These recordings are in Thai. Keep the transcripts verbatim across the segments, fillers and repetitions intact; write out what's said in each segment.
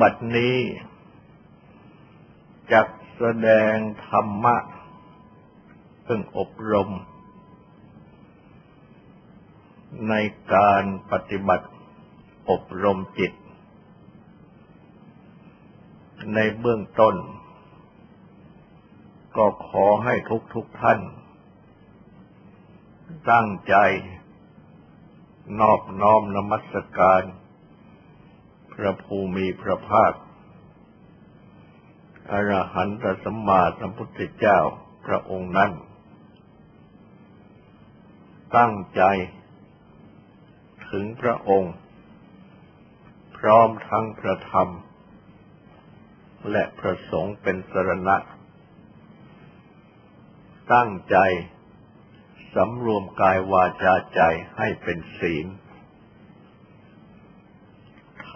บัดนี้จักแสดงธรรมะซึ่งอบรมในการปฏิบัติอบรมจิตในเบื้องต้นก็ขอให้ทุกทุกท่านตั้งใจนอบน้อมนมัสการพระภูมิพระภาคอรหันตสัมมาสัมพุทธเจ้าพระองค์นั้นตั้งใจถึงพระองค์พร้อมทั้งพระธรรมและพระสงฆ์เป็นสรณะตั้งใจสำรวมกายวาจาใจให้เป็นศีล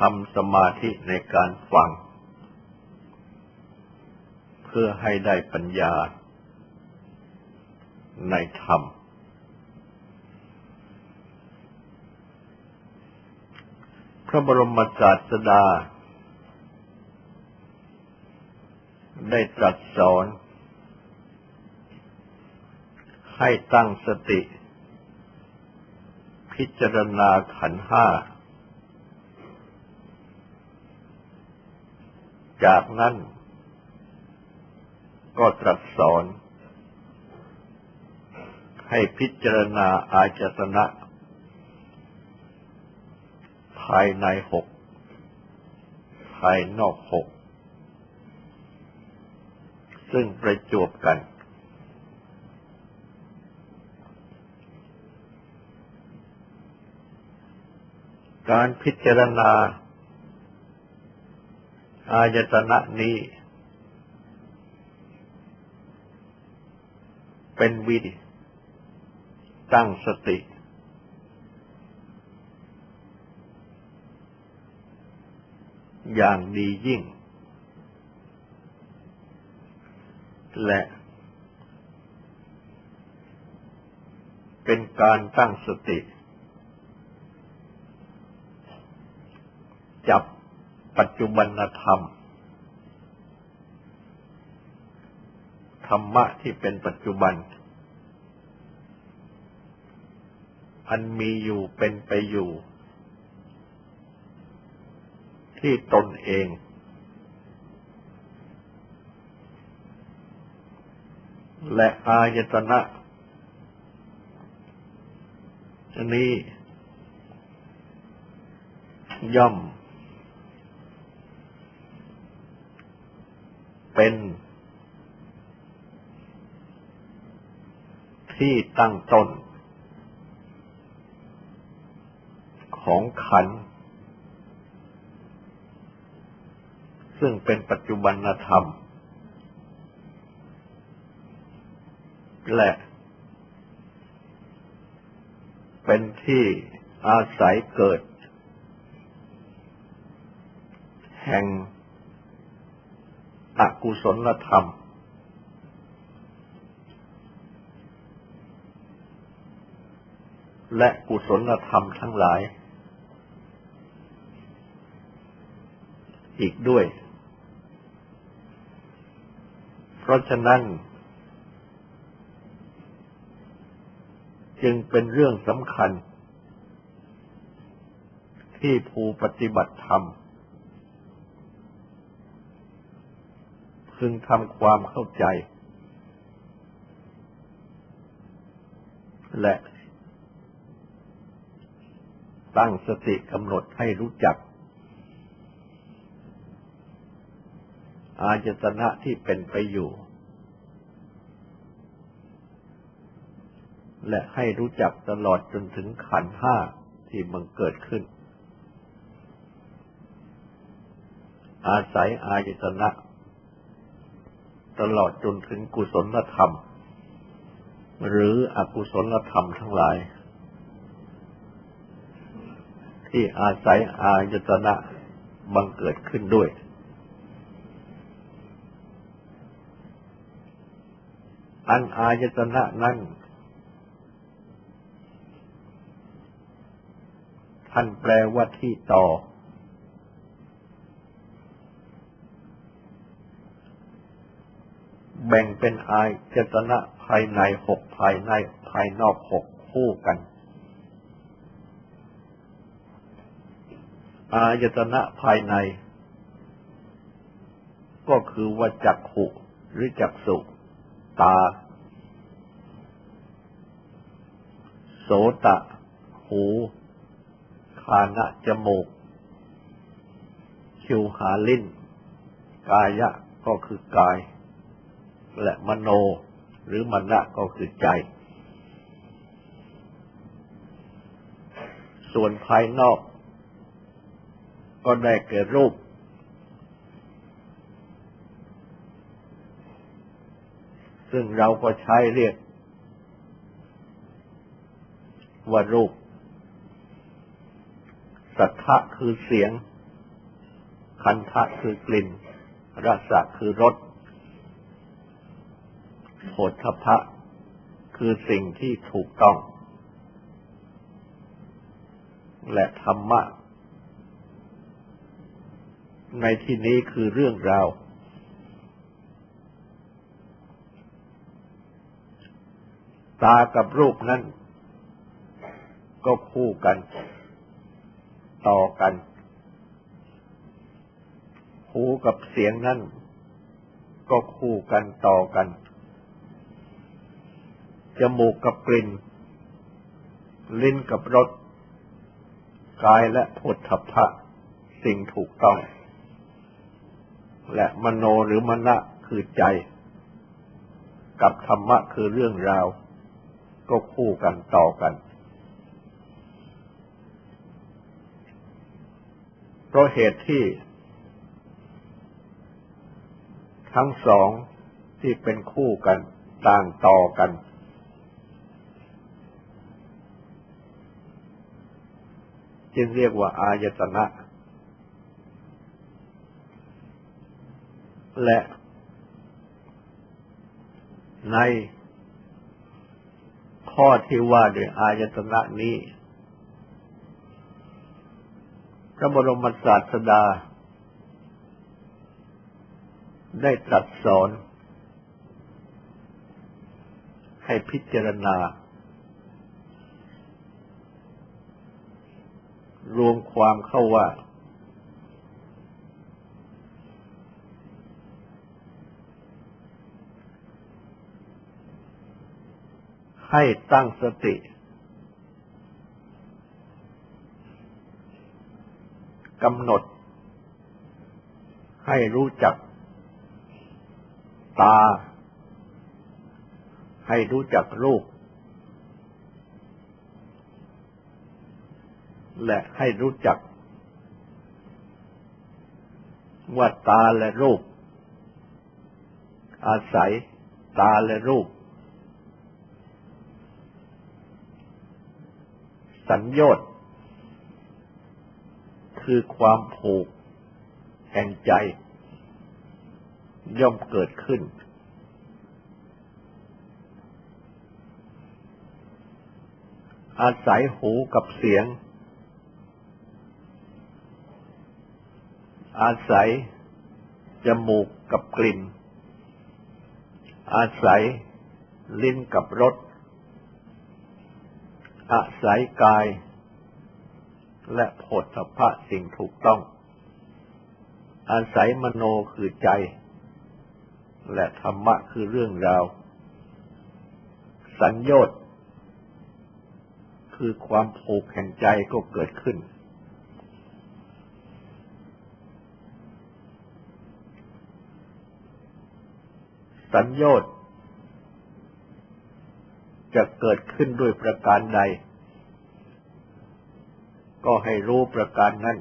ทำสมาธิในการฟังเพื่อให้ได้ปัญญาในธรรมพระบรมศาสดาได้ตรัสสอนให้ตั้งสติพิจารณาขันธ์ห้าจากนั้นก็ตรัสสอนให้พิจารณาอาจตนะภายในหกภายนอกหกซึ่งประจวบกันการพิจารณาอายตนะนี้เป็นวิธีตั้งสติอย่างดียิ่งและเป็นการตั้งสติจับปัจจุบันธรรมธรรมะที่เป็นปัจจุบันอันมีอยู่เป็นไปอยู่ที่ตนเองและอายตนะนี้ย่อมเป็นที่ตั้งต้นของขันธ์ซึ่งเป็นปัจจุบันธรรมและเป็นที่อาศัยเกิดแห่งอกุศลธรรมและกุศลธรรมทั้งหลายอีกด้วยเพราะฉะนั้นจึงเป็นเรื่องสำคัญที่ผู้ปฏิบัติธรรมพึงทำความเข้าใจและตั้งสติกำหนดให้รู้จักอายตนะที่เป็นไปอยู่และให้รู้จักตลอดจนถึงขันธ์ห้าที่มันเกิดขึ้นอาศัยอายตนะตลอดจนถึงกุศลธรรมหรืออกุศลธรรมทั้งหลายที่อาศัยอายตนะบังเกิดขึ้นด้วยอันอายตนะนั้นท่านแปลว่าที่ต่อ แบ่งเป็นอายจตนะภายในหกภายในภายนอกหกคู่กันอายตนะภายในก็คือว่าจักขุหรือจักสุตาโสตะหูคานะจมูกชิวหาลิ้นกายะก็คือกายและมโนหรือมนะก็คือใจส่วนภายนอกก็ได้แก่รูปซึ่งเราก็ใช้เรียกว่ารูปสัทธะคือเสียงคันธะคือกลิ่นรสะคือรสโผฏฐัพพะคือสิ่งที่ถูกต้องและธรรมะในที่นี้คือเรื่องราวตากับรูปนั้นก็คู่กันต่อกันหูกับเสียงนั้นก็คู่กันต่อกันจมูกกับกลิ่นลิ้นกับรสกายและโผฏฐัพพะสิ่งถูกต้องและมโนหรือมนะคือใจกับธรรมะคือเรื่องราวก็คู่กันต่อกันเพราะเหตุที่ทั้งสองที่เป็นคู่กันต่างต่อกันจึงเรียกว่าอายตนะและในข้อที่ว่าด้วยอายตนะนี้พระบรมศาสดาได้ตรัสสอนให้พิจารณารวมความเข้าว่าให้ตั้งสติกำหนดให้รู้จักตาให้รู้จักรูปและให้รู้จักว่าตาและรูปอาศัยตาและรูปสัญญาต์คือความผูกแห่งใจย่อมเกิดขึ้นอาศัยหูกับเสียงอาศัยจมูกกับกลิ่นอาศัยลิ้นกับรสอาศัยกายและโผฏฐัพพะสิ่งถูกต้องอาศัยมโนคือใจและธรรมะคือเรื่องราวสัญญาต์คือความผูกแห่งใจก็เกิดขึ้นสัญญาต์จะเกิดขึ้นด้วยประการใดก็ให้รู้ประการนั้น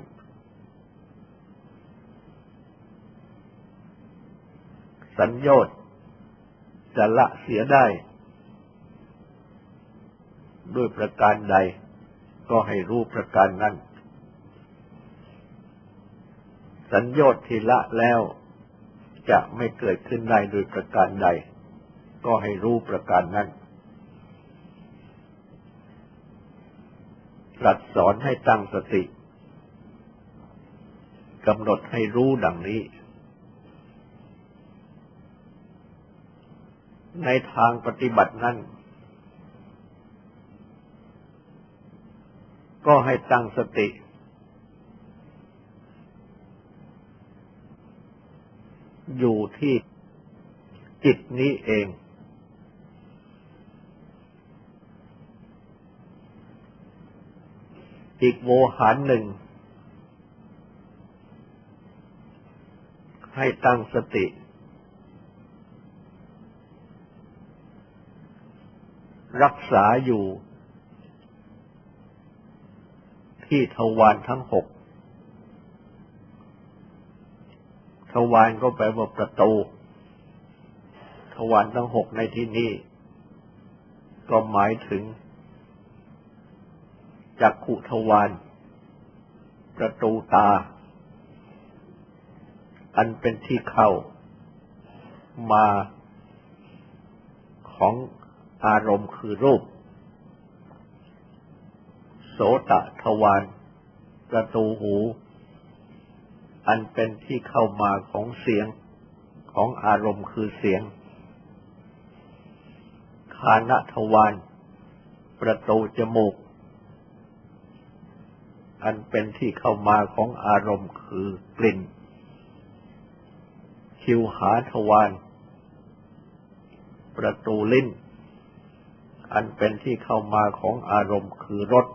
สัญญาต์จะละเสียได้ด้วยประการใดก็ให้รู้ประการนั้นสัญญาต์ที่ละแล้วจะไม่เกิดขึ้นได้ด้วยประการใดก็ให้รู้ประการนั้นตรัสสอนให้ตั้งสติกำหนดให้รู้ดังนี้ ในทางปฏิบัตินั้นก็ให้ตั้งสติอยู่ที่จิตนี้เองอีกโวหารหนึ่งให้ตั้งสติรักษาอยู่ที่ทวารทั้งหกทวารก็แปลว่าประตูทวารทั้งหกในที่นี้ก็หมายถึงจักขุทวารประตูตาอันเป็นที่เข้ามาของอารมณ์คือรูปโสตทวารประตูหูอันเป็นที่เข้ามาของเสียงของอารมณ์คือเสียงฆานทวารประตูจมูกอันเป็นที่เข้ามาของอารมณ์คือกลิ่นชิวหาทวารประตูลิ้นอันเป็นที่เข้ามาของอารมณ์คือรส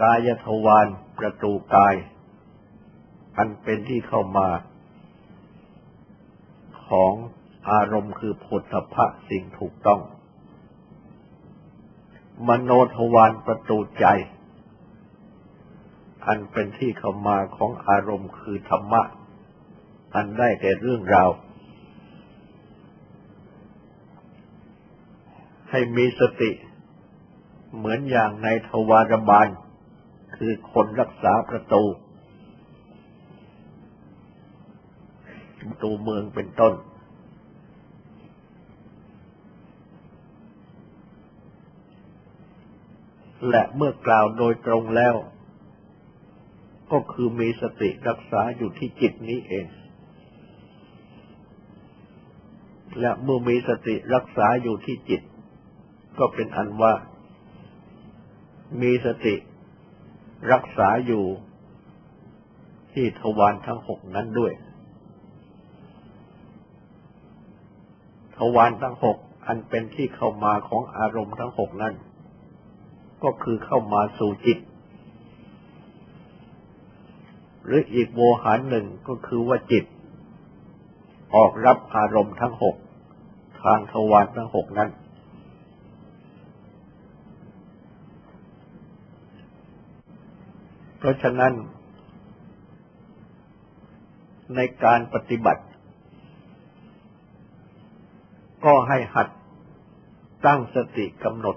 กายทวารประตูกายอันเป็นที่เข้ามาของอารมณ์คือโผฏฐัพพะสิ่งถูกต้องมโนทวารประตูใจอันเป็นที่เข้ามาของอารมณ์คือธรรมะอันได้แก่เรื่องราวให้มีสติเหมือนอย่างในทวารบาลคือคนรักษาประตูประตูเมืองเป็นต้นและเมื่อกล่าวโดยตรงแล้วก็คือมีสติรักษาอยู่ที่จิตนี้เองและเมื่อมีสติรักษาอยู่ที่จิตก็เป็นอันว่ามีสติรักษาอยู่ที่ทวารทั้งหกนั้นด้วยทวารทั้งหกอันเป็นที่เข้ามาของอารมณ์ทั้งหกนั้นก็คือเข้ามาสู่จิตหรืออีกโวหารหนึ่งก็คือว่าจิตออกรับอารมณ์ทั้งหกทางทวารทั้งหกนั้นเพราะฉะนั้นในการปฏิบัติก็ให้หัดตั้งสติกำหนด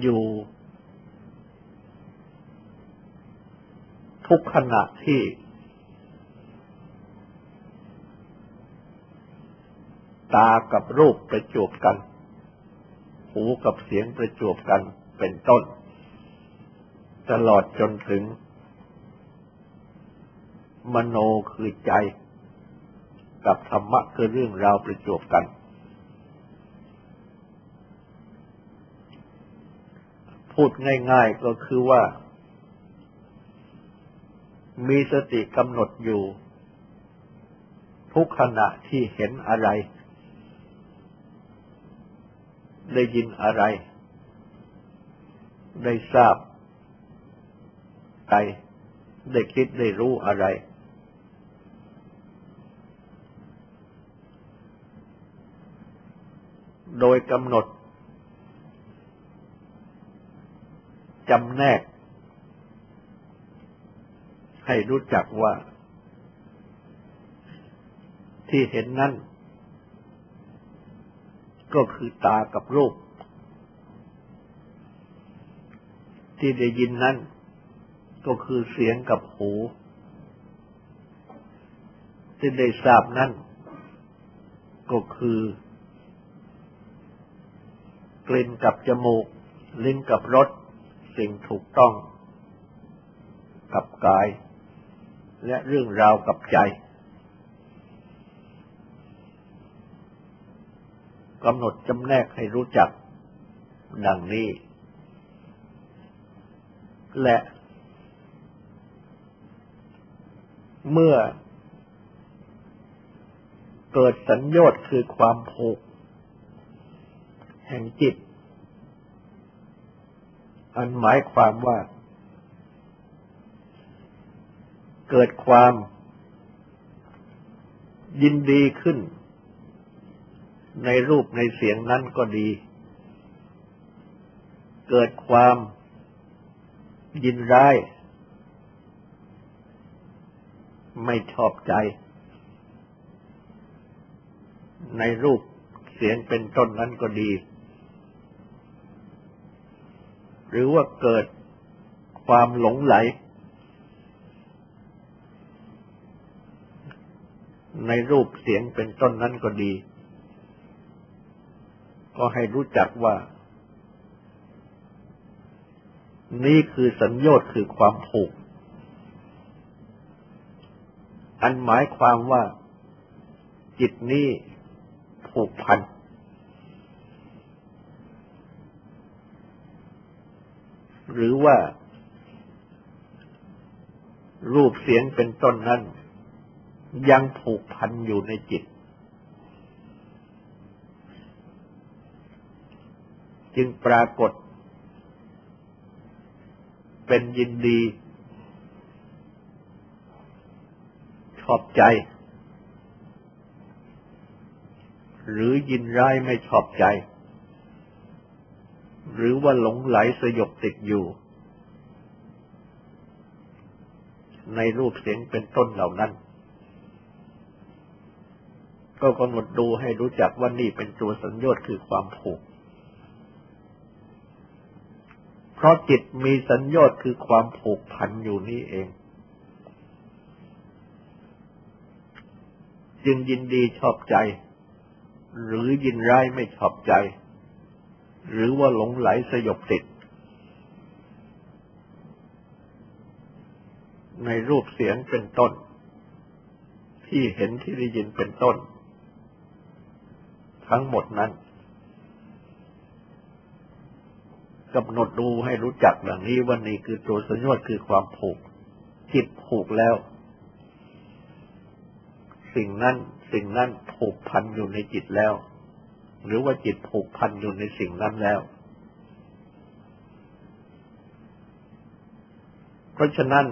อยู่ทุกขณะที่ตากับรูปประจวบกันหูกับเสียงประจวบกันเป็นต้นตลอดจนถึงมโนคือใจกับธรรมะคือเรื่องราวประจวบกันพูดง่ายๆก็คือว่ามีสติกำหนดอยู่ทุกขณะที่เห็นอะไรได้ยินอะไรได้ทราบอะไรได้คิดได้รู้อะไรโดยกำหนดจำแนกให้รู้จักว่าที่เห็นนั้นก็คือตากับรูปที่ได้ยินนั้นก็คือเสียงกับหูที่ได้ทราบนั้นก็คือกลิ่นกับจมูกลิ้นกับรสสิ่งถูกต้องกับกาย และเรื่องราวกับใจกำหนดจำแนกให้รู้จักดังนี้และเมื่อเกิดสัญญาต์คือความผูกแห่งจิตอันหมายความว่าเกิดความยินดีขึ้นในรูปในเสียงนั้นก็ดีเกิดความยินร้ายไม่ชอบใจในรูปเสียงเป็นต้นนั้นก็ดีหรือว่าเกิดความหลงไหลในรูปเสียงเป็นต้นนั้นก็ดีก็ให้รู้จักว่านี่คือสัญญาคือความผูกอันหมายความว่าจิตนี้ผูกพันหรือว่ารูปเสียงเป็นต้นนั้นยังผูกพันอยู่ในจิตจึงปรากฏเป็นยินดีชอบใจหรือยินร้ายไม่ชอบใจหรือว่าหลงไหลสยบติดอยู่ในรูปเสียงเป็นต้นเหล่านั้นก็กำหนดดูให้รู้จักว่านี่เป็นตัวสัญญาต์คือความผูกเพราะจิตมีสัญญาต์คือความผูกพันอยู่นี้เองจึงยินดีชอบใจหรือยินร้ายไม่ชอบใจหรือว่าหลงไหลสยบติดในรูปเสียงเป็นต้นที่เห็นที่ได้ยินเป็นต้นทั้งหมดนั้นกำหนดดูให้รู้จักดังนี้ว่านี่คือตัวสัญญาต์คือความผูกจิตผูกแล้วสิ่งนั้นสิ่งนั้นผูกพันอยู่ในจิตแล้วหรือว่าจิตผูกพันอยู่ในสิ่งนั้นแล้วเพราะฉะนั้น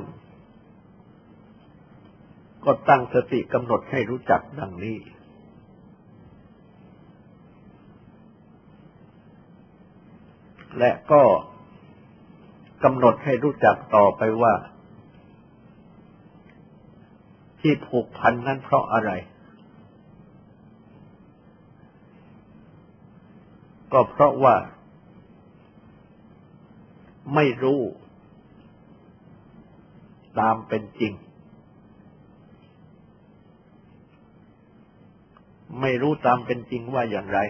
ก็ตั้งสติกำหนดให้รู้จักดังนี้และก็กำหนดให้รู้จักต่อไปว่าที่ผูกพันนั้นเพราะอะไรก็เพราะว่าไม่รู้ตามเป็นจริงไม่รู้ตามเป็นจริงว่าอย่างไร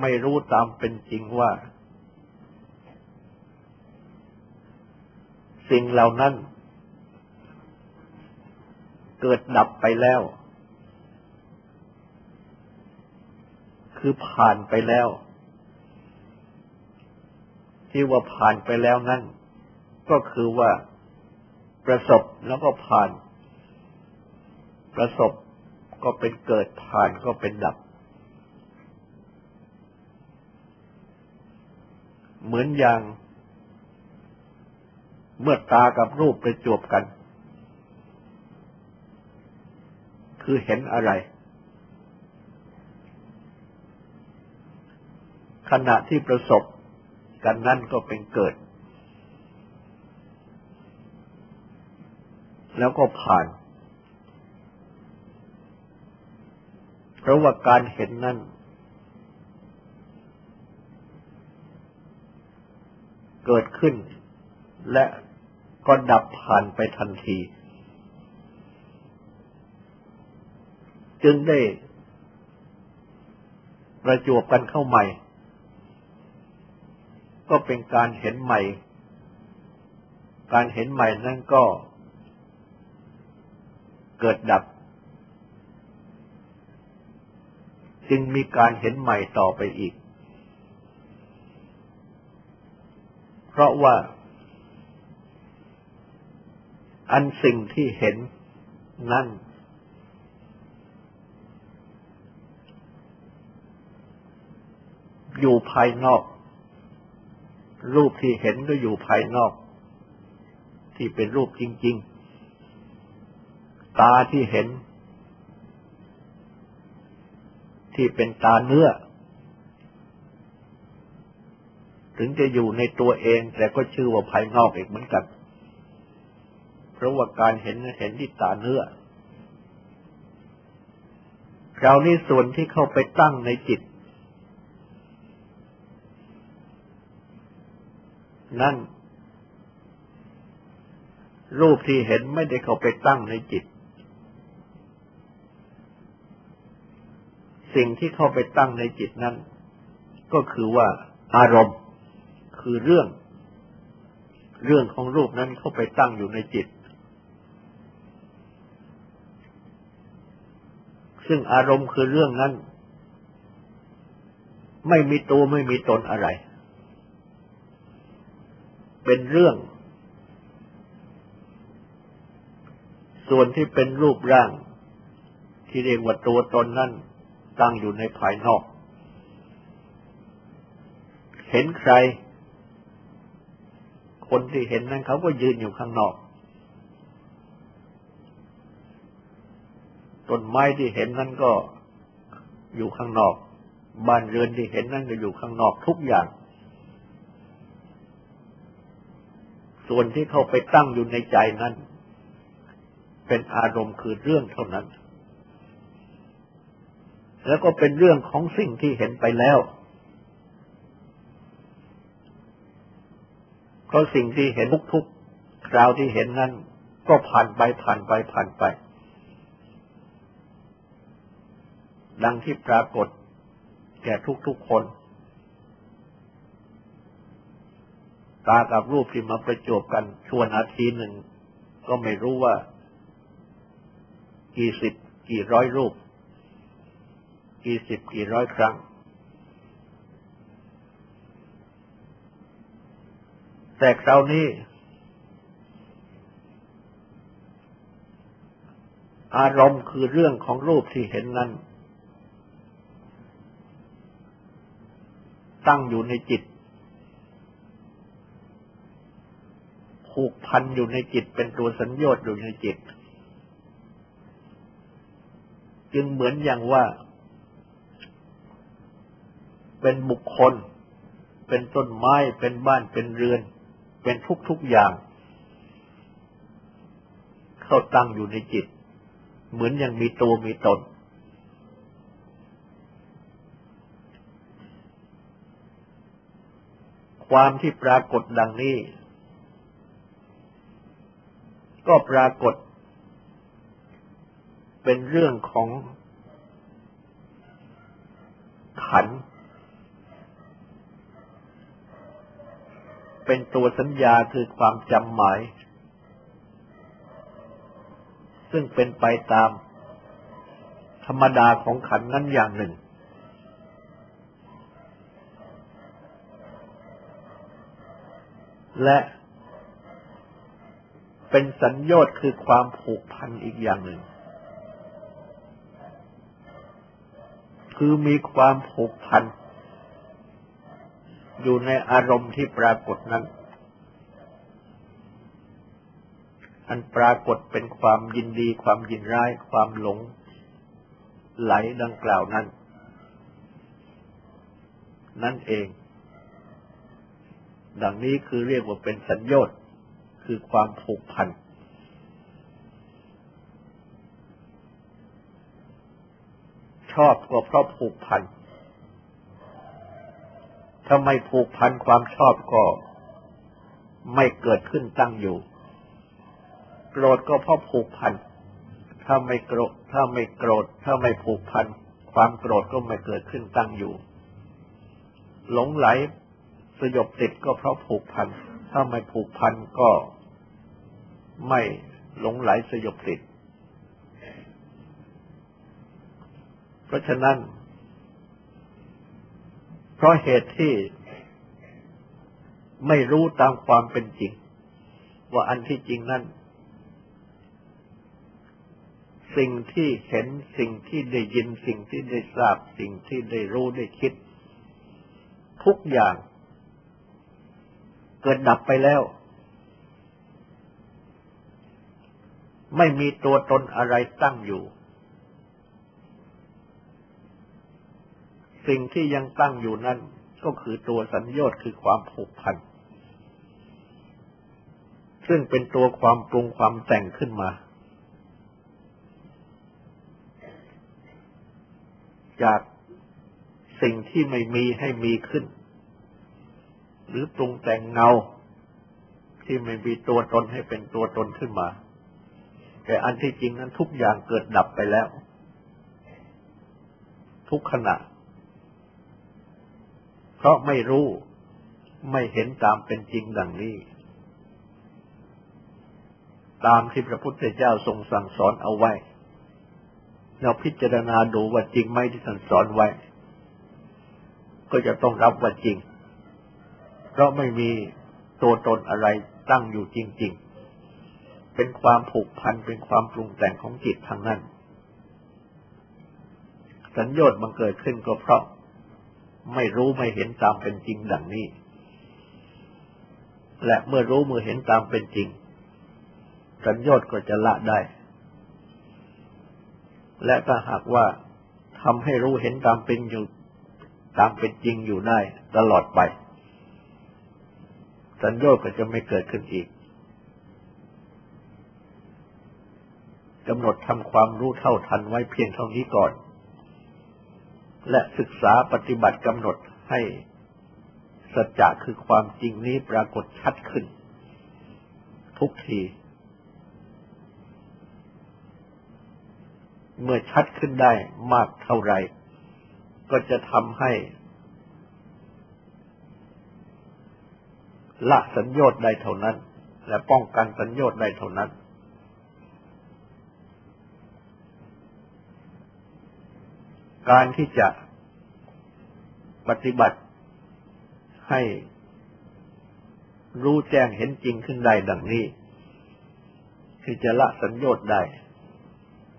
ไม่รู้ตามเป็นจริงว่าสิ่งเหล่านั้นเกิดดับไปแล้วคือผ่านไปแล้วที่ว่าผ่านไปแล้วนั่นก็คือว่าประสบแล้วก็ผ่านประสบก็เป็นเกิดผ่านก็เป็นดับเหมือนอย่างเมื่อตากับรูปประจวบกันคือเห็นอะไรขณะที่ประสบกันนั่นก็เป็นเกิดแล้วก็ผ่านเพราะว่าการเห็นนั่นเกิดขึ้นและก็ดับผ่านไปทันทีจึงได้ประจวบกันเข้าใหม่ก็เป็นการเห็นใหม่ การเห็นใหม่นั้นก็เกิดดับจึงมีการเห็นใหม่ต่อไปอีกเพราะว่าอันสิ่งที่เห็นนั้นอยู่ภายนอกรูปที่เห็นก็อยู่ภายนอกที่เป็นรูปจริงๆตาที่เห็นที่เป็นตาเนื้อถึงจะอยู่ในตัวเองแต่ก็ชื่อว่าภายนอกอีกเหมือนกันเพราะว่าการเห็นเห็นที่ตาเนื้อคราวนี้ส่วนที่เข้าไปตั้งในจิตนั่นรูปที่เห็นไม่ได้เข้าไปตั้งในจิตสิ่งที่เข้าไปตั้งในจิตนั้นก็คือว่าอารมณ์คือเรื่องเรื่องของรูปนั้นเข้าไปตั้งอยู่ในจิตซึ่งอารมณ์คือเรื่องนั้นไม่มีตัวไม่มีตนอะไรเป็นเรื่องส่วนที่เป็นรูปร่างที่เรียกว่าตัวตนนั้นตั้งอยู่ในภายนอกเห็นใครคนที่เห็นนั้นเขาก็ยืนอยู่ข้างนอกต้นไม้ที่เห็นนั้นก็อยู่ข้างนอกบ้านเรือนที่เห็นนั้นก็อยู่ข้างนอกทุกอย่างส่วนที่เข้าไปตั้งอยู่ในใจนั้นเป็นอารมณ์คือเรื่องเท่านั้นแล้วก็เป็นเรื่องของสิ่งที่เห็นไปแล้วเพราะสิ่งที่เห็นทุกๆคราวที่เห็นนั้นก็ผ่านไปผ่านไปผ่านไปดังที่ปรากฏแก่ทุกๆคนตากับรูปที่มาประจวบกันชั่วนาทีหนึ่งก็ไม่รู้ว่ากี่สิบกี่ร้อยรูปกี่สิบกี่ร้อยครั้งแต่คราวนี้อารมณ์คือเรื่องของรูปที่เห็นนั้นตั้งอยู่ในจิตผูกพันอยู่ในจิตเป็นตัวสัญญาณอยู่ในจิตจึงเหมือนอย่างว่าเป็นบุคคลเป็นต้นไม้เป็นบ้านเป็นเรือนเป็นทุกๆอย่างเข้าตั้งอยู่ในจิตเหมือนอย่างมีตัวมีตนความที่ปรากฏดังนี้ก็ปรากฏเป็นเรื่องของขันธ์เป็นตัวสัญญาคือความจำหมายซึ่งเป็นไปตามธรรมดาของขันธ์นั้นอย่างหนึ่งและเป็นสัญญาคือความผูกพันอีกอย่างหนึ่งคือมีความผูกพันอยู่ในอารมณ์ที่ปรากฏนั้นอันปรากฏเป็นความยินดีความยินร้ายความหลงไหลดังกล่าวนั้นนั่นเองดังนี้คือเรียกว่าเป็นสัญญาคือความผูกพันชอบก็เพราะผูกพันถ้าไม่ผูกพันความชอบก็ไม่เกิดขึ้นตั้งอยู่โกรธก็เพราะผูกพันถ้าไม่โกรธถ้าไม่โกรธถ้าไม่ผูกพันความโกรธก็ไม่เกิดขึ้นตั้งอยู่หลงไหลสยบติดก็เพราะผูกพันถ้าไม่ผูกพันก็ ไม่หลงไหลสยบติดเพราะฉะนั้นเพราะเหตุที่ไม่รู้ตามความเป็นจริงว่าอันที่จริงนั้นสิ่งที่เห็นสิ่งที่ได้ยินสิ่งที่ได้ทราบสิ่งที่ได้รู้ได้คิดทุกอย่างเกิดดับไปแล้วไม่มีตัวตนอะไรตั้งอยู่สิ่งที่ยังตั้งอยู่นั้นก็คือตัวสัญญาคือความผูกพันซึ่งเป็นตัวความปรุงความแต่งขึ้นมาจากสิ่งที่ไม่มีให้มีขึ้นหรือปรุงแต่งเงาที่ไม่มีตัวตนให้เป็นตัวตนขึ้นมาแต่อันที่จริงนั้นทุกอย่างเกิดดับไปแล้วทุกขณะเพราะไม่รู้ไม่เห็นตามเป็นจริงดังนี้ตามที่พระพุทธเจ้าทรงสั่งสอนเอาไว้เราพิจารณาดูว่าจริงไหมที่สั่งสอนไว้ก็จะต้องรับว่าจริงเพราะไม่มีตัวตนอะไรตั้งอยู่จริงๆเป็นความผูกพันเป็นความปรุงแต่งของจิตทางนั้นสัญญาบังเกิดขึ้นก็เพราะไม่รู้ไม่เห็นตามเป็นจริงดังนี้และเมื่อรู้เมื่อเห็นตามเป็นจริงสัญญาก็จะละได้และถ้าหากว่าทำให้รู้เห็นตามเป็นอยู่ตามเป็นจริงอยู่ได้ตลอดไปสัญญาก็จะไม่เกิดขึ้นอีกกำหนดทำความรู้เท่าทันไว้เพียงเท่านี้ก่อนและศึกษาปฏิบัติกำหนดให้สัจจะคือความจริงนี้ปรากฏชัดขึ้นทุกทีเมื่อชัดขึ้นได้มากเท่าไรก็จะทำให้ละสัญญาได้เท่านั้นและป้องกันสัญญาได้เท่านั้นการที่จะปฏิบัติให้รู้แจ้งเห็นจริงขึ้นได้ดังนี้ที่จะละสัญญาได้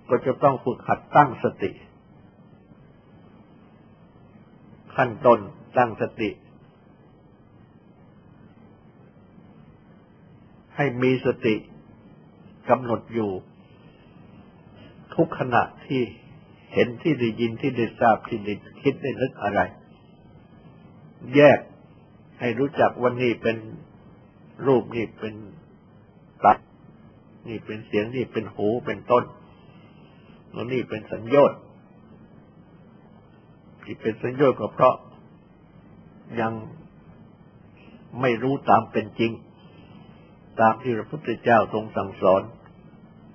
ก็จะต้องฝึกหัดตั้งสติขั้นต้นตั้งสติให้มีสติกำหนดอยู่ทุกขณะที่เห็นที่ได้ยินที่ได้ทราบที่ได้คิดได้นึกอะไรแยกให้รู้จักว่านี่เป็นรูปนี่เป็นตานี่เป็นเสียงนี่เป็นหูเป็นต้นแล้วนี่เป็นสัญญาที่เป็นสัญญาก็เพราะยังไม่รู้ตามเป็นจริงตามที่พระพุทธเจ้าทรงสั่งสอน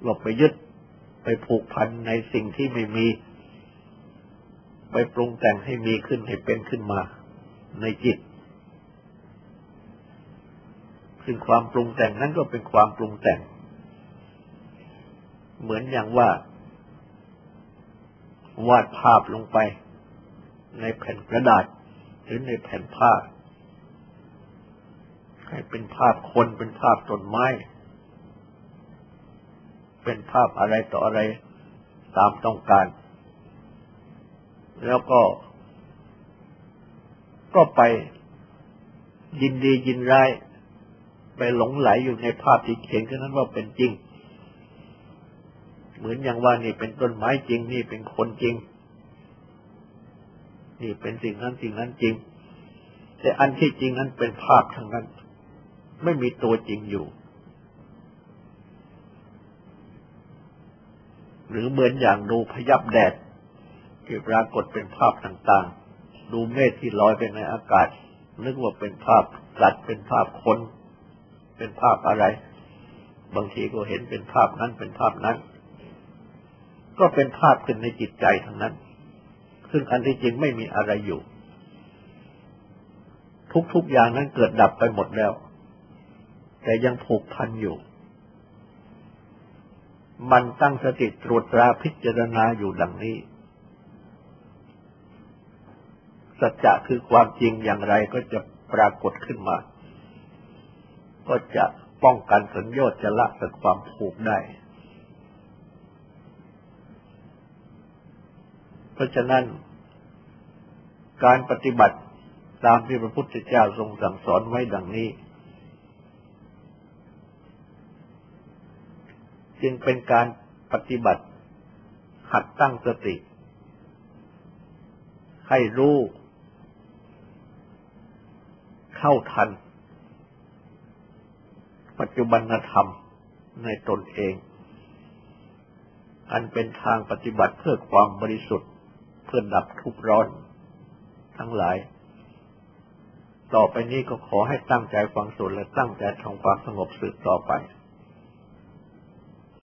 หลบไปยึดไปผูกพันในสิ่งที่ไม่มีไปปรุงแต่งให้มีขึ้นให้เป็นขึ้นมาในจิตซึ่งความปรุงแต่งนั้นก็เป็นความปรุงแต่งเหมือนอย่างว่าวาดภาพลงไปในแผ่นกระดาษหรือในแผ่นผ้าให้เป็นภาพคนเป็นภาพต้นไม้เป็นภาพอะไรต่ออะไรตามต้องการแล้วก็ก็ไปยินดียินร้ายไปหลงไหลอยู่ในภาพที่เขียนขึ้นนั้นว่าเป็นจริงเหมือนอย่างว่านี่เป็นต้นไม้จริงนี่เป็นคนจริงนี่เป็นสิ่งนั้นสิ่งนั้นจริงแต่อันที่จริงนั้นเป็นภาพทั้งนั้นไม่มีตัวจริงอยู่หรือเหมือนอย่างดูพยับแดดที่ปรากฏเป็นภาพต่างๆดูเมฆที่ลอยไปในอากาศนึกว่าเป็นภาพสัตว์เป็นภาพคนเป็นภาพอะไรบางทีก็เห็นเป็นภาพนั้นเป็นภาพนั้นก็เป็นภาพขึ้นในจิตใจทั้งนั้นซึ่งอันที่จริงไม่มีอะไรอยู่ทุกๆอย่างนั้นเกิดดับไปหมดแล้วแต่ยังผูกพันอยู่ มันตั้งสติตรวจตราพิจารณาอยู่ดังนี้สัจจะคือความจริงอย่างไรก็จะปรากฏขึ้นมาก็จะป้องกันสัญญาณจะละสักความผูกได้เพราะฉะนั้นการปฏิบัติตามที่พระพุทธเจ้าทรงสั่งสอนไว้ดังนี้จึงเป็นการปฏิบัติหัดตั้งสติให้รู้เข้าทันปัจจุบันธรรมในตนเองอันเป็นทางปฏิบัติเพื่อความบริสุทธิ์เพื่อดับทุกข์ร้อนทั้งหลายต่อไปนี้ก็ขอให้ตั้งใจฟังสวดและตั้งใจทำความสงบสืบต่อไป